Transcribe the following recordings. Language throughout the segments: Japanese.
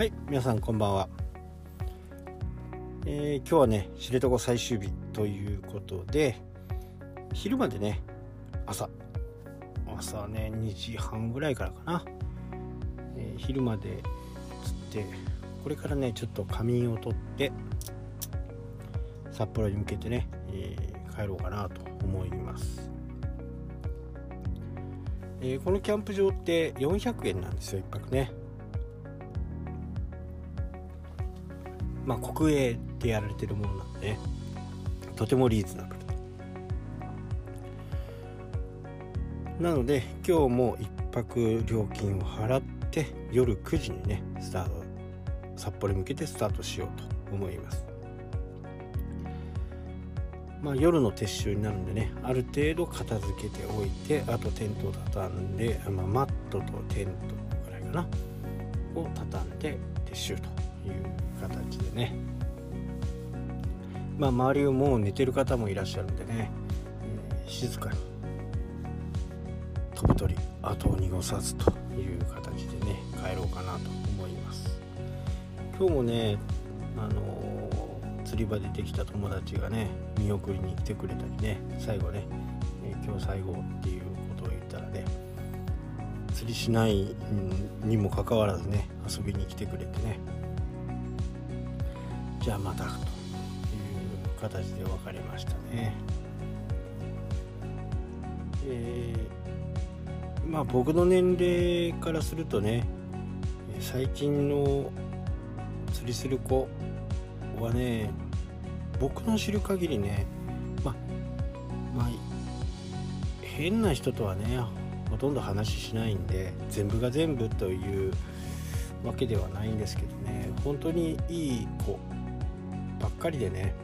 はい、皆さんこんばんは。今日はね、知床最終日ということで、昼までね、朝ね、2時半ぐらいからかな、昼まで釣って、これからねちょっと仮眠を取って札幌に向けてね、帰ろうかなと思います。このキャンプ場って400円なんですよ、1泊ね。まあ国営でやられてるものなんでね、とてもリーズナブルなので、今日も1泊料金を払って夜9時にね札幌に向けてスタートしようと思います。まあ、夜の撤収になるんでね、ある程度片付けておいて、あとテントを畳んで、マットとテントぐらいかなを畳んで撤収という形でね、まあ周りをもう寝てる方もいらっしゃるんでね、静かに飛ぶ鳥後を濁さずという形でね、帰ろうかなと思います。今日もね、釣り場でできた友達がね見送りに来てくれたりね、最後ね、今日最後っていうことを言ったらね、釣りしないにもかかわらずね遊びに来てくれてね、じゃあまたという形で別れましたね。まあ僕の年齢からするとね、最近の釣りする子はね、僕の知る限りね、まあ変な人とはねほとんど話しないんで、全部が全部というわけではないんですけどね、本当にいい子ばっかりでね、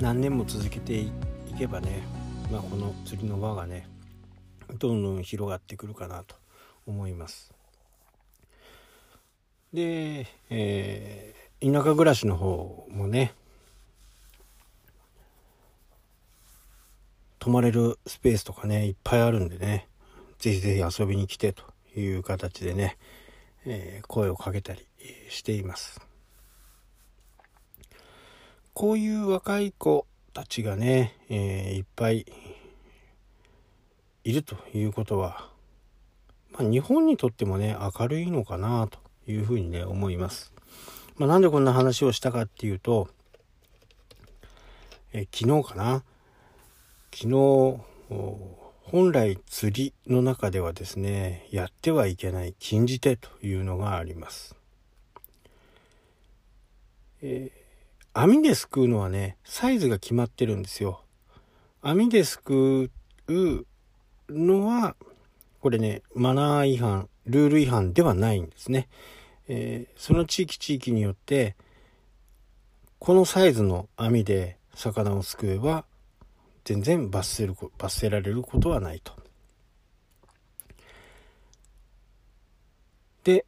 何年も続けていけばね、まあ、この釣りの輪がねどんどん広がってくるかなと思います。で、田舎暮らしの方もね、泊まれるスペースとかねいっぱいあるんでね、ぜひぜひ遊びに来てという形でね、声をかけたりしています。こういう若い子たちがね、いっぱいいるということは、まあ、日本にとってもね明るいのかなというふうにね思います。まあ、なんでこんな話をしたかっていうと、昨日本来釣りの中ではですね、やってはいけない禁じ手というのがあります。網ですくうのはねサイズが決まってるんですよ。網ですくうのはこれねマナー違反、ルール違反ではないんですね。その地域によってこのサイズの網で魚をすくえば全然罰せられることはないと。で、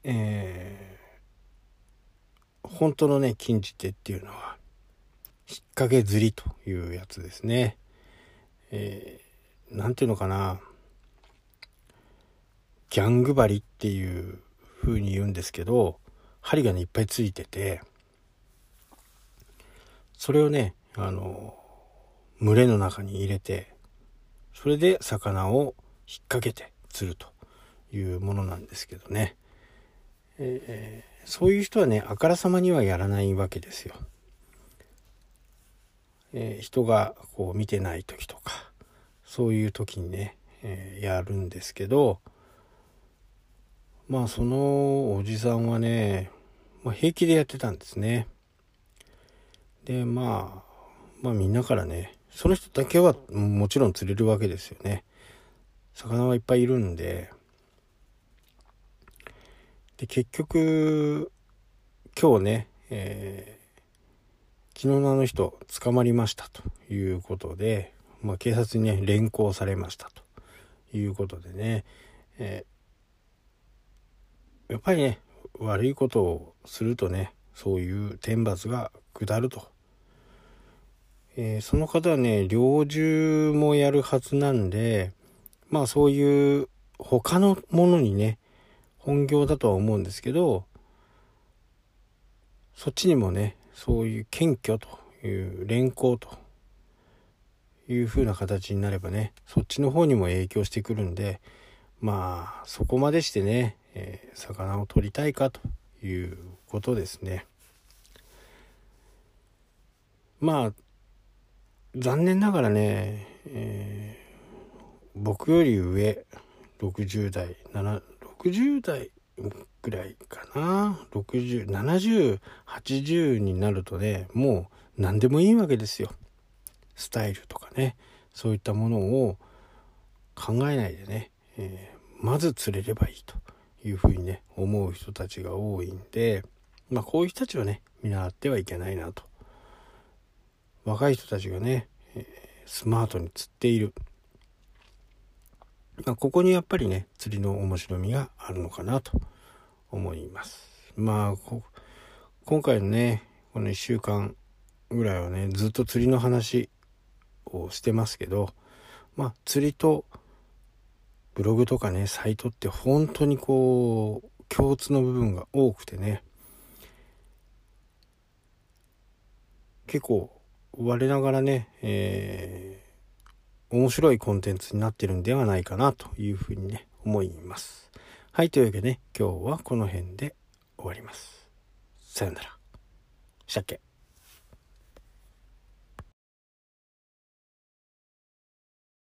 本当のね禁じ手っていうのは引っ掛け釣りというやつですね。なんていうのかな、ギャング針っていう風に言うんですけど、針がねいっぱいついてて、それをね群れの中に入れて、それで魚を引っ掛けて釣るというものなんですけどね、そういう人はねあからさまにはやらないわけですよ。人がこう見てない時とかそういう時にね、やるんですけど、まあそのおじさんはね、平気でやってたんですね。で、まあみんなからね、その人だけはもちろん釣れるわけですよね。魚はいっぱいいるんで。で、結局今日ね、昨日のあの人捕まりましたということで、まあ、警察にね連行されましたということでね、やっぱりね悪いことをするとねそういう天罰が下ると。その方はね猟銃もやるはずなんで、まあそういう他のものにね、本業だとは思うんですけど、そっちにもね、そういう謙虚という連行という風な形になればね、そっちの方にも影響してくるんで、まあそこまでしてね、魚を取りたいかということですね。まあ残念ながらね、僕より上60代ぐらいかな、60、70、80になるとね、もう何でもいいわけですよ。スタイルとかね、そういったものを考えないでね、まず釣れればいいというふうにね思う人たちが多いんで、まあこういう人たちはね見習ってはいけないなと。若い人たちがね、スマートに釣っている、まあ、ここにやっぱりね釣りの面白みがあるのかなと思います。まあ今回のねこの1週間ぐらいはねずっと釣りの話をしてますけど、まあ釣りとブログとかねサイトって本当にこう共通の部分が多くてね、結構我ながらね、面白いコンテンツになってるんではないかなというふうにね思います。はい、というわけで、ね、今日はこの辺で終わります。さよなら。したっけ。